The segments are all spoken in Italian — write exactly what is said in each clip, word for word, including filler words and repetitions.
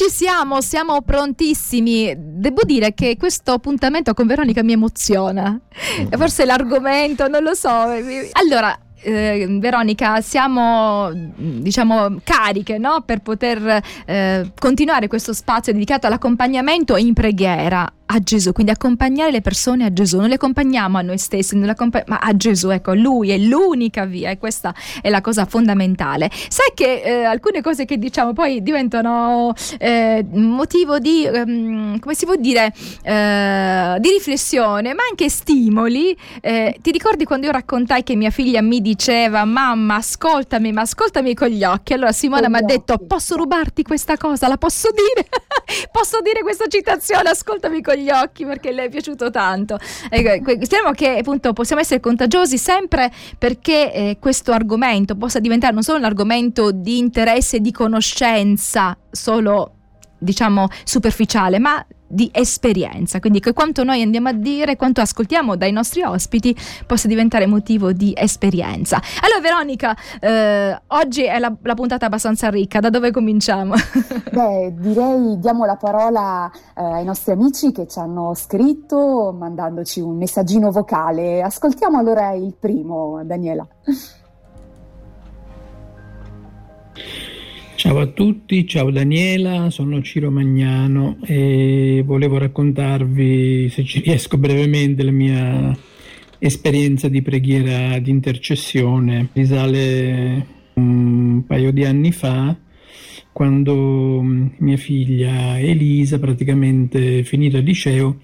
Ci siamo, siamo prontissimi. Devo dire che questo appuntamento con Veronica mi emoziona. Forse l'argomento, non lo so. Allora, Eh, Veronica, siamo diciamo cariche, no? Per poter eh, continuare questo spazio dedicato all'accompagnamento in preghiera a Gesù, quindi accompagnare le persone a Gesù, non le accompagniamo a noi stessi, non le accompagn- ma a Gesù, ecco, lui è l'unica via e questa è la cosa fondamentale. Sai che eh, alcune cose che diciamo poi diventano eh, motivo di, ehm, come si può dire, eh, di riflessione, ma anche stimoli. Eh, ti ricordi quando io raccontai che mia figlia mi diceva: mamma, ascoltami, ma ascoltami con gli occhi? Allora Simona mi ha detto: posso rubarti questa cosa? La posso dire? Posso dire questa citazione? Ascoltami con gli occhi, perché le è piaciuto tanto. Ecco, speriamo che appunto possiamo essere contagiosi sempre, perché eh, questo argomento possa diventare non solo un argomento di interesse e di conoscenza solo diciamo superficiale, ma di esperienza, quindi che quanto noi andiamo a dire, quanto ascoltiamo dai nostri ospiti possa diventare motivo di esperienza. Allora Veronica, eh, oggi è la, la puntata abbastanza ricca, da dove cominciamo? Beh, direi diamo la parola eh, ai nostri amici che ci hanno scritto mandandoci un messaggino vocale. Ascoltiamo allora il primo, Daniela. Ciao a tutti, ciao Daniela, sono Ciro Magnano e volevo raccontarvi, se ci riesco brevemente, la mia esperienza di preghiera di intercessione. Risale un paio di anni fa, quando mia figlia Elisa, praticamente finita il liceo,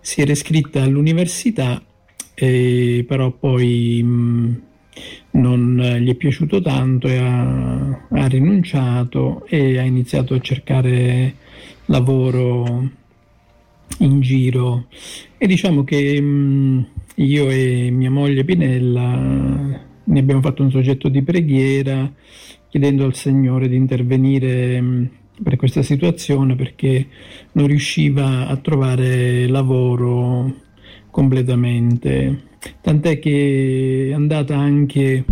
si era iscritta all'università, e però poi non gli è piaciuto tanto e ha, ha rinunciato e ha iniziato a cercare lavoro in giro. E diciamo che mh, io e mia moglie Pinella ne abbiamo fatto un soggetto di preghiera, chiedendo al Signore di intervenire mh, per questa situazione, perché non riusciva a trovare lavoro completamente. Tant'è che è andata anche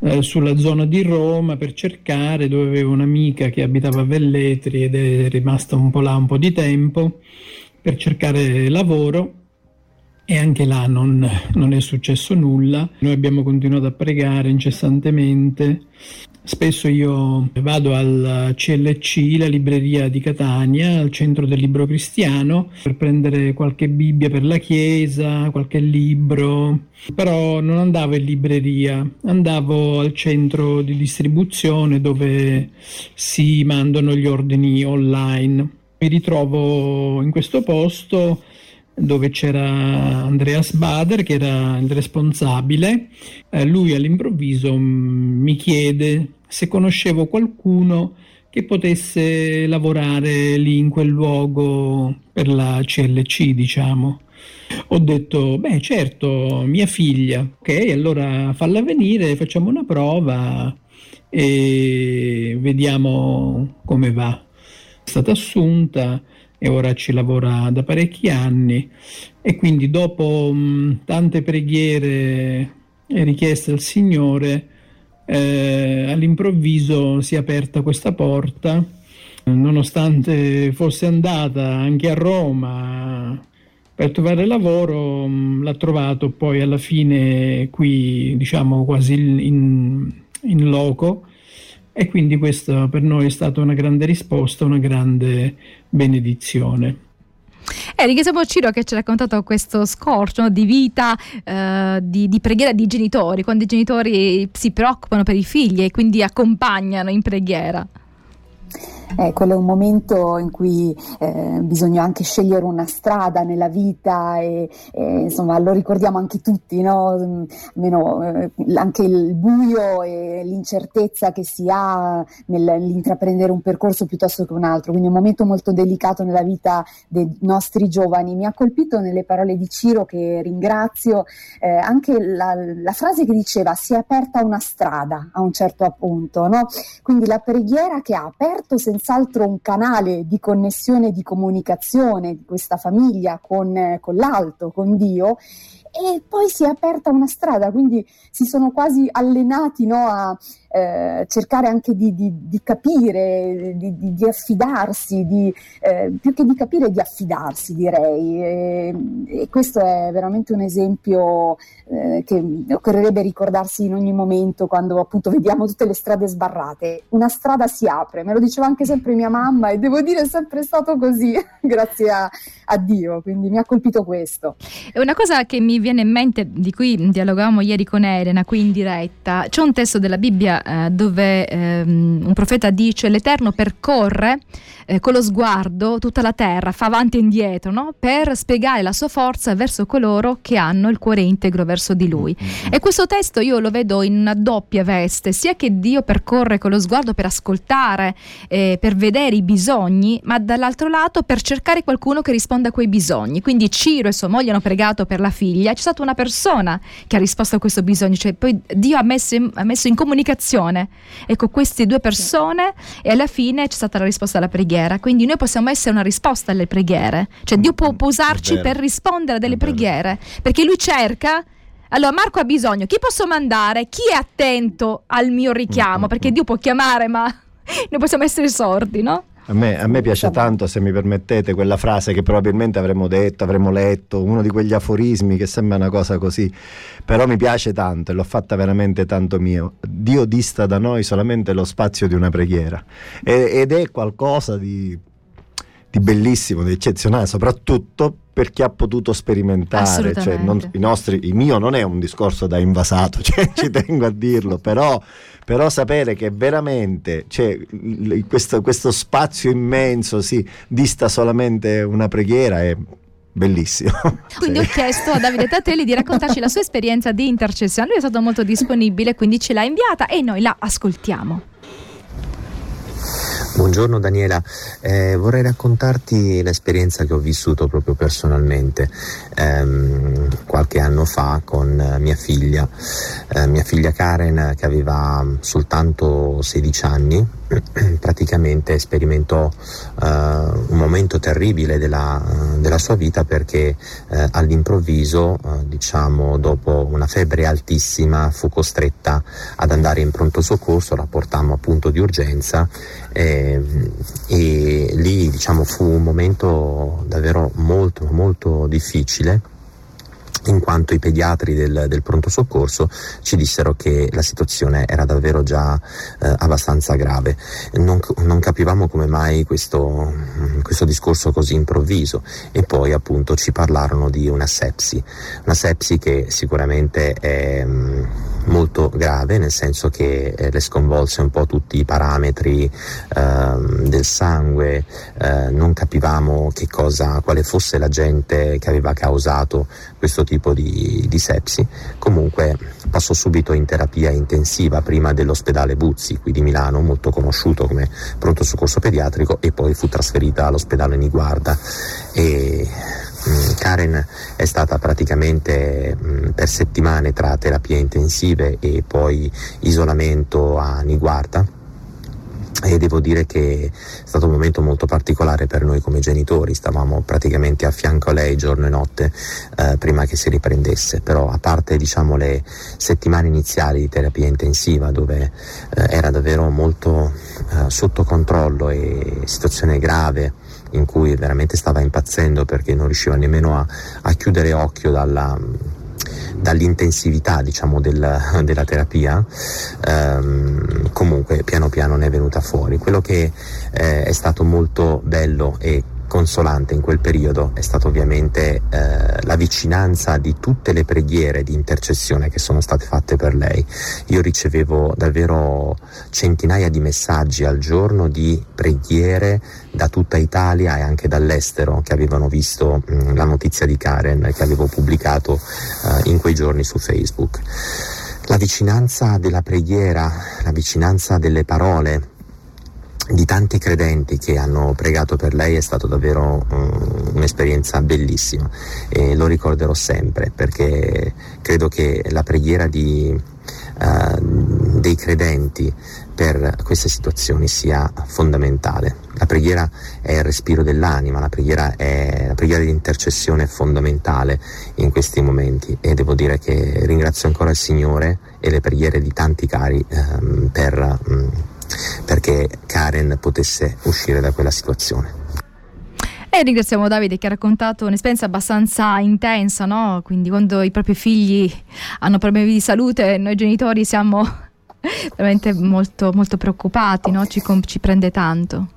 eh, sulla zona di Roma per cercare, dove aveva un'amica che abitava a Velletri ed è rimasta un po' là un po' di tempo per cercare lavoro, e anche là non, non è successo nulla. Noi abbiamo continuato a pregare incessantemente. Spesso io vado al C L C, la libreria di Catania, al centro del libro cristiano, per prendere qualche Bibbia per la chiesa, qualche libro, però non andavo in libreria, andavo al centro di distribuzione dove si mandano gli ordini online. Mi ritrovo in questo posto dove c'era Andreas Bader, che era il responsabile. Eh, lui all'improvviso mh, mi chiede se conoscevo qualcuno che potesse lavorare lì in quel luogo per la C L C, diciamo. Ho detto: beh, certo, mia figlia. Ok, allora falla venire, facciamo una prova e vediamo come va. È stata assunta e ora ci lavora da parecchi anni, e quindi dopo mh, tante preghiere e richieste al Signore eh, all'improvviso si è aperta questa porta, nonostante fosse andata anche a Roma per trovare lavoro. Mh, l'ha trovato poi alla fine qui, diciamo quasi in, in loco. E quindi questa per noi è stata una grande risposta, una grande benedizione. Eh, ringraziamo Ciro che ci ha raccontato questo scorcio, no, di vita, eh, di, di preghiera di genitori, quando i genitori si preoccupano per i figli e quindi accompagnano in preghiera. Eh, quello è un momento in cui eh, bisogna anche scegliere una strada nella vita e, e insomma lo ricordiamo anche tutti, no? Meno, eh, anche il buio e l'incertezza che si ha nell'intraprendere un percorso piuttosto che un altro, quindi è un momento molto delicato nella vita dei nostri giovani. Mi ha colpito nelle parole di Ciro, che ringrazio, eh, anche la, la frase che diceva: si è aperta una strada a un certo punto, no? Quindi la preghiera che ha aperto senz'altro un canale di connessione e di comunicazione di questa famiglia con, con l'alto, con Dio, e poi si è aperta una strada, quindi si sono quasi allenati, no, a eh, cercare anche di, di, di capire, di, di, di affidarsi, di, eh, più che di capire, di affidarsi, direi. E, e questo è veramente un esempio eh, che occorrerebbe ricordarsi in ogni momento, quando appunto vediamo tutte le strade sbarrate. Una strada si apre, me lo diceva anche sempre mia mamma, e devo dire è sempre stato così, grazie a, a Dio, quindi mi ha colpito questo. È una cosa che mi viene in mente, di cui dialogavamo ieri con Elena qui in diretta. C'è un testo della Bibbia eh, dove ehm, un profeta dice: l'Eterno percorre eh, con lo sguardo tutta la terra, fa avanti e indietro, no? Per spiegare la sua forza verso coloro che hanno il cuore integro verso di lui. E questo testo io lo vedo in una doppia veste, sia che Dio percorre con lo sguardo per ascoltare, eh, per vedere i bisogni, ma dall'altro lato per cercare qualcuno che risponda a quei bisogni. Quindi Ciro e sua moglie hanno pregato per la figlia, c'è stata una persona che ha risposto a questo bisogno, cioè poi Dio ha messo in, ha messo in comunicazione, ecco, queste due persone, e alla fine c'è stata la risposta alla preghiera. Quindi noi possiamo essere una risposta alle preghiere, cioè Dio può, può usarci per rispondere a delle preghiere, perché lui cerca. Allora, Marco ha bisogno, chi posso mandare? Chi è attento al mio richiamo? Perché Dio può chiamare, ma noi possiamo essere sordi, no? A me, a me piace tanto, se mi permettete, quella frase che probabilmente avremmo detto, avremmo letto, uno di quegli aforismi che sembra una cosa così, però mi piace tanto e l'ho fatta veramente tanto mio: Dio dista da noi solamente lo spazio di una preghiera. E, ed è qualcosa di, di bellissimo, di eccezionale, soprattutto per chi ha potuto sperimentare. Cioè, non, i nostri, il mio non è un discorso da invasato, cioè, ci tengo a dirlo, però, però sapere che veramente, cioè, questo, questo spazio immenso si dista solamente una preghiera è bellissimo. Quindi sì, ho chiesto a Davide Tatelli di raccontarci la sua esperienza di intercessione, lui è stato molto disponibile, quindi ce l'ha inviata e noi la ascoltiamo. Buongiorno Daniela, eh, vorrei raccontarti l'esperienza che ho vissuto proprio personalmente ehm, qualche anno fa con mia figlia, eh, mia figlia Karen, che aveva soltanto sedici anni, praticamente sperimentò eh, un momento terribile della, della sua vita, perché eh, all'improvviso, eh, diciamo dopo una febbre altissima, fu costretta ad andare in pronto soccorso, la portammo appunto di urgenza. E, e lì, diciamo, fu un momento davvero molto molto difficile, in quanto i pediatri del, del pronto soccorso ci dissero che la situazione era davvero già eh, abbastanza grave. Non, non capivamo come mai questo, questo discorso così improvviso, e poi appunto ci parlarono di una sepsi, una sepsi che sicuramente è mh, molto grave, nel senso che eh, le sconvolse un po' tutti i parametri eh, del sangue, eh, non capivamo che cosa, quale fosse l'agente che aveva causato questo tipo Di, di sepsi. Comunque passò subito in terapia intensiva, prima dell'ospedale Buzzi qui di Milano, molto conosciuto come pronto soccorso pediatrico, e poi fu trasferita all'ospedale Niguarda. E mh, Karen è stata praticamente mh, per settimane tra terapie intensive e poi isolamento a Niguarda, e devo dire che è stato un momento molto particolare per noi come genitori. Stavamo praticamente a fianco a lei giorno e notte eh, prima che si riprendesse, però a parte, diciamo, le settimane iniziali di terapia intensiva, dove eh, era davvero molto eh, sotto controllo e situazione grave in cui veramente stava impazzendo, perché non riusciva nemmeno a, a chiudere occhio dalla dall'intensività, diciamo, del, della terapia. Ehm, comunque piano piano ne è venuta fuori. Quello che eh, è stato molto bello e consolante in quel periodo è stata ovviamente eh, la vicinanza di tutte le preghiere di intercessione che sono state fatte per lei. Io ricevevo davvero centinaia di messaggi al giorno di preghiere da tutta Italia e anche dall'estero, che avevano visto mh, la notizia di Karen che avevo pubblicato uh, in quei giorni su Facebook. La vicinanza della preghiera, la vicinanza delle parole di tanti credenti che hanno pregato per lei è stato davvero um, un'esperienza bellissima, e lo ricorderò sempre, perché credo che la preghiera di, uh, dei credenti per queste situazioni sia fondamentale. La preghiera è il respiro dell'anima, la preghiera è la preghiera di intercessione è fondamentale in questi momenti, e devo dire che ringrazio ancora il Signore e le preghiere di tanti cari ehm, per, mh, perché Karen potesse uscire da quella situazione. E ringraziamo Davide che ha raccontato un'esperienza abbastanza intensa, no? Quindi quando i propri figli hanno problemi di salute, noi genitori siamo veramente molto, molto preoccupati, no? Ci, ci prende tanto.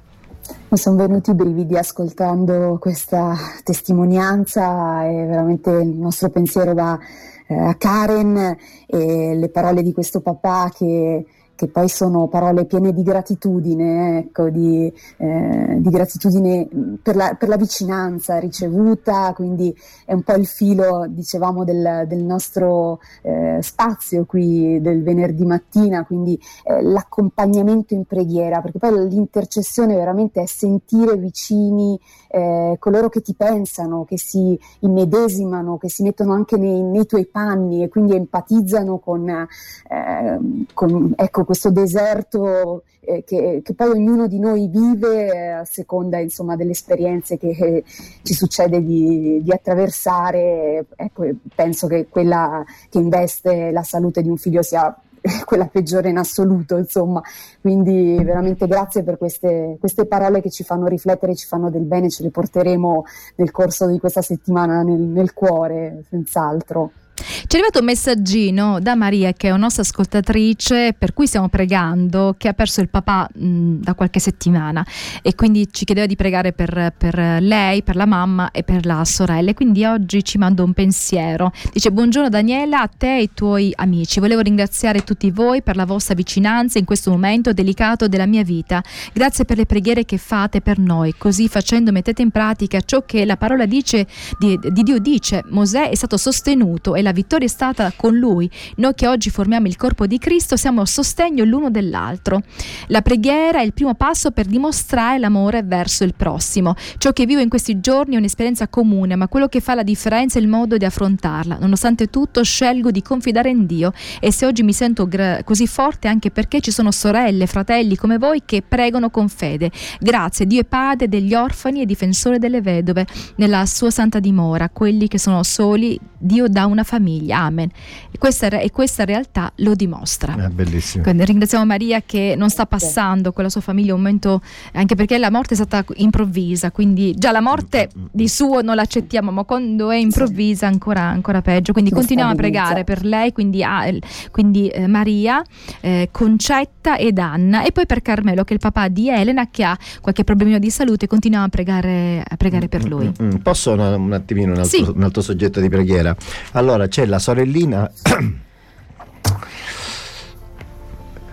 Mi sono venuti i brividi ascoltando questa testimonianza, e veramente il nostro pensiero va a Karen e le parole di questo papà che... che poi sono parole piene di gratitudine, ecco, di, eh, di gratitudine per la, per la vicinanza ricevuta, quindi è un po' il filo, dicevamo, del, del nostro eh, spazio qui del venerdì mattina, quindi eh, l'accompagnamento in preghiera, perché poi l'intercessione veramente è sentire vicini eh, coloro che ti pensano, che si immedesimano, che si mettono anche nei, nei tuoi panni e quindi empatizzano con, eh, con ecco, questo deserto eh, che, che poi ognuno di noi vive eh, a seconda, insomma, delle esperienze che eh, ci succede di, di attraversare. Ecco, penso che quella che investe la salute di un figlio sia quella peggiore in assoluto, insomma, quindi veramente grazie per queste, queste parole che ci fanno riflettere, ci fanno del bene, ce le porteremo nel corso di questa settimana nel, nel cuore, senz'altro. Ci è arrivato un messaggino da Maria, che è una nostra ascoltatrice per cui stiamo pregando, che ha perso il papà mh, da qualche settimana, e quindi ci chiedeva di pregare per, per lei, per la mamma e per la sorella, e quindi oggi ci manda un pensiero. Dice: buongiorno Daniela, a te e ai tuoi amici, volevo ringraziare tutti voi per la vostra vicinanza in questo momento delicato della mia vita, grazie per le preghiere che fate per noi, così facendo mettete in pratica ciò che la parola dice di, di Dio dice, Mosè è stato sostenuto e la vittoria è stata con lui, noi che oggi formiamo il corpo di Cristo siamo a sostegno l'uno dell'altro. La preghiera è il primo passo per dimostrare l'amore verso il prossimo. Ciò che vivo in questi giorni è un'esperienza comune, ma quello che fa la differenza è il modo di affrontarla. Nonostante tutto scelgo di confidare in Dio, e se oggi mi sento gra- così forte anche perché ci sono sorelle, fratelli come voi che pregano con fede. Grazie, Dio è padre degli orfani e difensore delle vedove nella sua santa dimora, quelli che sono soli Dio dà una famiglia, amen. E questa, e questa realtà lo dimostra. È bellissimo. Quindi ringraziamo Maria che non sta passando con la sua famiglia un momento, anche perché la morte è stata improvvisa, quindi già la morte di suo non l'accettiamo, ma quando è improvvisa ancora, ancora peggio, quindi continuiamo a pregare per lei, quindi, ah, quindi eh, Maria, eh, Concetta ed Anna, e poi per Carmelo, che è il papà di Elena, che ha qualche problemino di salute, continuiamo a pregare, a pregare per lui. Posso un, un attimino un altro, sì. un altro soggetto di preghiera? Allora, c'è la sorellina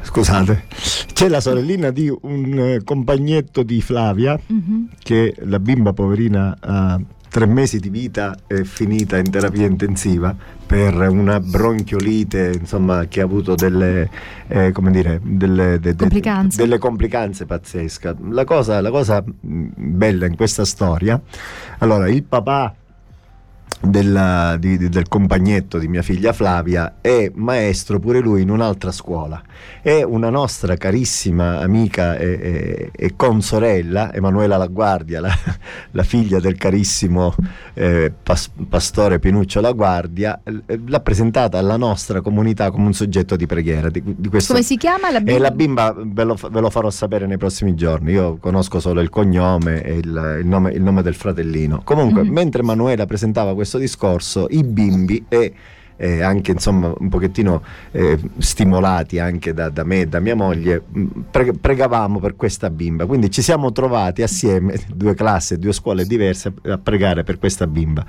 scusate c'è la sorellina di un compagnetto di Flavia, mm-hmm. che la bimba poverina ha tre mesi di vita, è finita in terapia intensiva per una bronchiolite, insomma, che ha avuto delle eh, come dire delle, de, de, complicanze. delle complicanze pazzesche. La cosa, la cosa bella in questa storia, allora, il papà Della, di, di, del compagnetto di mia figlia Flavia è maestro pure lui in un'altra scuola, è una nostra carissima amica e, e, e consorella, Emanuela Laguardia, la, la figlia del carissimo eh, pas, pastore Pinuccio Laguardia, l'ha presentata alla nostra comunità come un soggetto di preghiera di, di questo. Come si chiama la bimba? E la bimba ve lo, ve lo farò sapere nei prossimi giorni, io conosco solo il cognome e il, il, nome, il nome del fratellino. Comunque, mm-hmm. mentre Emanuela presentava questo questo discorso, i bimbi e eh, anche, insomma, un pochettino eh, stimolati anche da, da me e da mia moglie, pre- pregavamo per questa bimba, quindi ci siamo trovati assieme, due classi, due scuole diverse, a pregare per questa bimba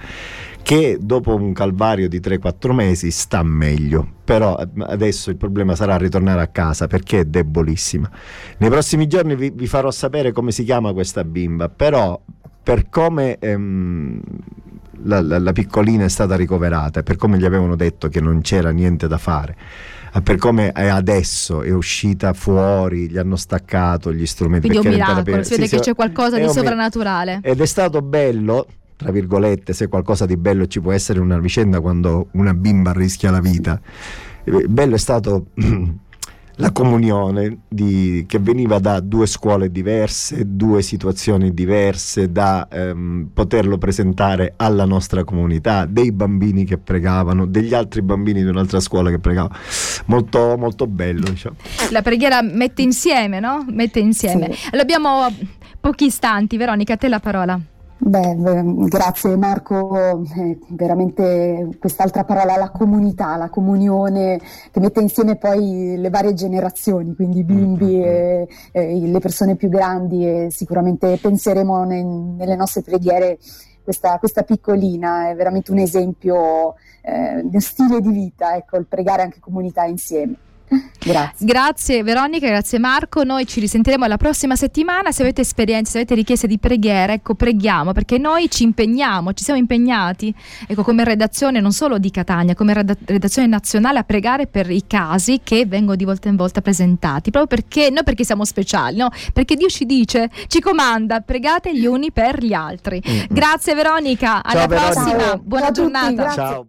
che dopo un calvario di tre quattro mesi sta meglio, però adesso il problema sarà ritornare a casa perché è debolissima. Nei prossimi giorni vi, vi farò sapere come si chiama questa bimba, però per come ehm, La, la, la piccolina è stata ricoverata, per come gli avevano detto che non c'era niente da fare, per come è adesso, è uscita fuori, gli hanno staccato gli strumenti, quindi è un miracolo, si vede sì, che c'è qualcosa di sovrannaturale, ed è stato bello, tra virgolette, se qualcosa di bello ci può essere una vicenda quando una bimba rischia la vita. Bello è stato la comunione di, che veniva da due scuole diverse, due situazioni diverse, da ehm, poterlo presentare alla nostra comunità, dei bambini che pregavano, degli altri bambini di un'altra scuola che pregavano. Molto, molto bello, diciamo. La preghiera mette insieme, no? Mette insieme. Sì. Allora, abbiamo pochi istanti. Veronica, a te la parola. Beh, grazie Marco, eh, veramente quest'altra parola, la comunità, la comunione che mette insieme poi le varie generazioni, quindi i bimbi e, e le persone più grandi, e sicuramente penseremo ne, nelle nostre preghiere questa, questa piccolina, è veramente un esempio eh, di stile di vita, ecco, il pregare anche comunità insieme. Grazie. Grazie Veronica, grazie Marco. Noi ci risentiremo la prossima settimana. Se avete esperienze, se avete richieste di preghiera, ecco, preghiamo, perché noi ci impegniamo, ci siamo impegnati, ecco, come redazione non solo di Catania, come redazione nazionale, a pregare per i casi che vengono di volta in volta presentati, proprio perché noi, perché siamo speciali, no? Perché Dio ci dice, ci comanda, pregate gli uni per gli altri. Mm-hmm. Grazie Veronica, alla ciao, prossima, ciao. Buona ciao giornata tutti, ciao.